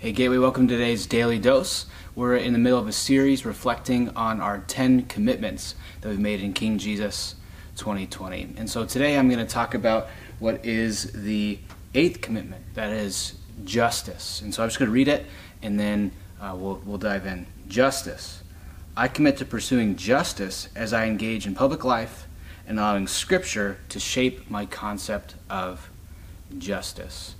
Hey Gateway, welcome to today's Daily Dose. We're in the middle of a series reflecting on our 10 commitments that we've made in King Jesus 2020. And so today I'm going to talk about what is the 8th commitment, that is justice. And so I'm just going to read it and then we'll dive in. Justice. I commit to pursuing justice as I engage in public life and allowing Scripture to shape my concept of justice.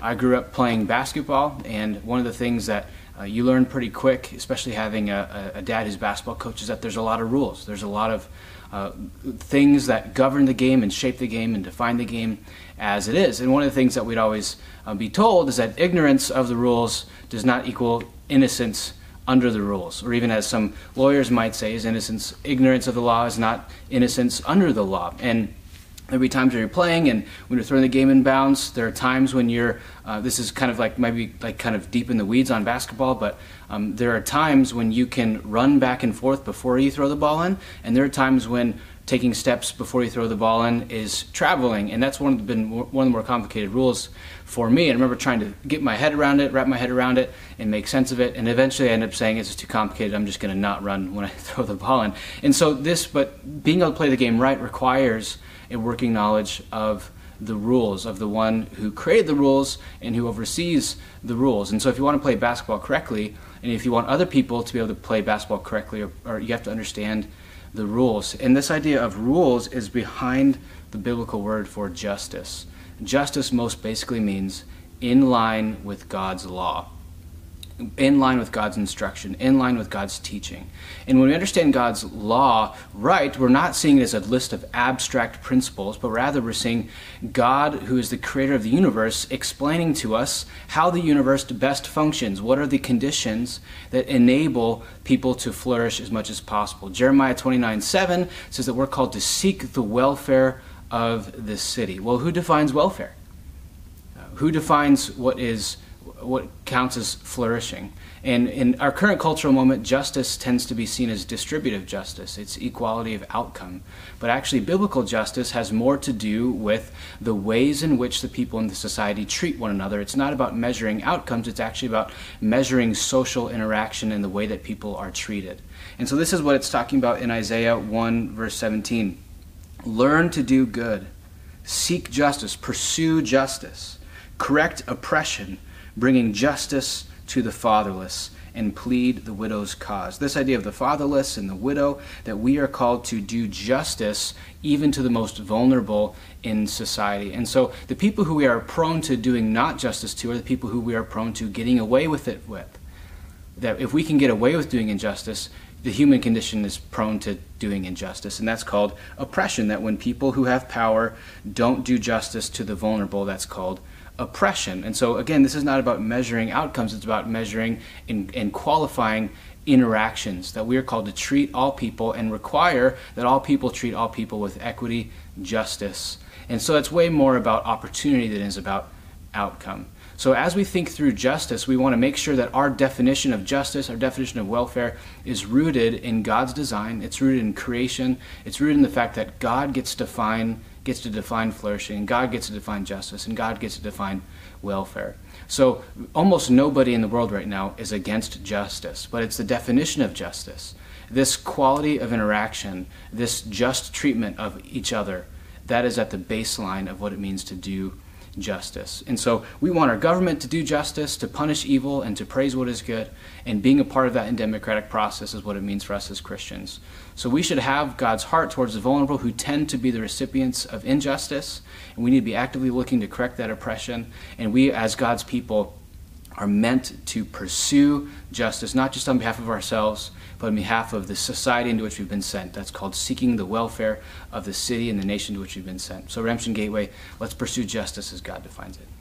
I grew up playing basketball, and one of the things that you learn pretty quick, especially having a dad who's a basketball coach, is that there's a lot of rules. There's a lot of things that govern the game and shape the game and define the game as it is. And one of the things that we'd always be told is that ignorance of the rules does not equal innocence under the rules, or even as some lawyers might say, is ignorance of the law is not innocence under the law. And there'll be times when you're playing and when you're throwing the game in bounds. There are times when you're, this is kind of like maybe like kind of deep in the weeds on basketball, but there are times when you can run back and forth before you throw the ball in, and there are times when taking steps before you throw the ball in is traveling, and that's one of the more complicated rules for me. I remember trying to get my head around it, wrap my head around it, and make sense of it, and eventually I ended up saying it's just too complicated, I'm just going to not run when I throw the ball in. And so this, but being able to play the game right requires a working knowledge of the rules, of the one who created the rules and who oversees the rules. And so if you want to play basketball correctly, and if you want other people to be able to play basketball correctly, or you have to understand the rules. And this idea of rules is behind the biblical word for justice. Justice most basically means in line with God's law, in line with God's instruction, in line with God's teaching. And when we understand God's law right, we're not seeing it as a list of abstract principles, but rather we're seeing God, who is the creator of the universe, explaining to us how the universe best functions. What are the conditions that enable people to flourish as much as possible? Jeremiah 29:7 says that we're called to seek the welfare of the city. Well, who defines welfare? Who defines what counts as flourishing? And in our current cultural moment, justice tends to be seen as distributive justice. It's equality of outcome. But actually, biblical justice has more to do with the ways in which the people in the society treat one another. It's not about measuring outcomes. It's actually about measuring social interaction and the way that people are treated. And so this is what it's talking about in Isaiah 1, verse 17. Learn to do good. Seek justice. Pursue justice. Correct oppression, bringing justice to the fatherless, and plead the widow's cause. This idea of the fatherless and the widow, that we are called to do justice even to the most vulnerable in society. And so the people who we are prone to doing not justice to are the people who we are prone to getting away with it with. That if we can get away with doing injustice, the human condition is prone to doing injustice, and that's called oppression. That when people who have power don't do justice to the vulnerable, that's called oppression. And so again, this is not about measuring outcomes, it's about measuring and qualifying interactions, that we are called to treat all people and require that all people treat all people with equity, justice. And so it's way more about opportunity than it is about outcome. So as we think through justice, we want to make sure that our definition of justice, our definition of welfare, is rooted in God's design, it's rooted in creation, it's rooted in the fact that God gets to define flourishing, God gets to define justice, and God gets to define welfare. So almost nobody in the world right now is against justice, but it's the definition of justice, this quality of interaction, this just treatment of each other, that is at the baseline of what it means to do justice. And so we want our government to do justice, to punish evil, and to praise what is good, and being a part of that in democratic process is what it means for us as Christians. So we should have God's heart towards the vulnerable, who tend to be the recipients of injustice, and we need to be actively looking to correct that oppression. And we as God's people are meant to pursue justice, not just on behalf of ourselves, but on behalf of the society into which we've been sent. That's called seeking the welfare of the city and the nation to which we've been sent. So Redemption Gateway, let's pursue justice as God defines it.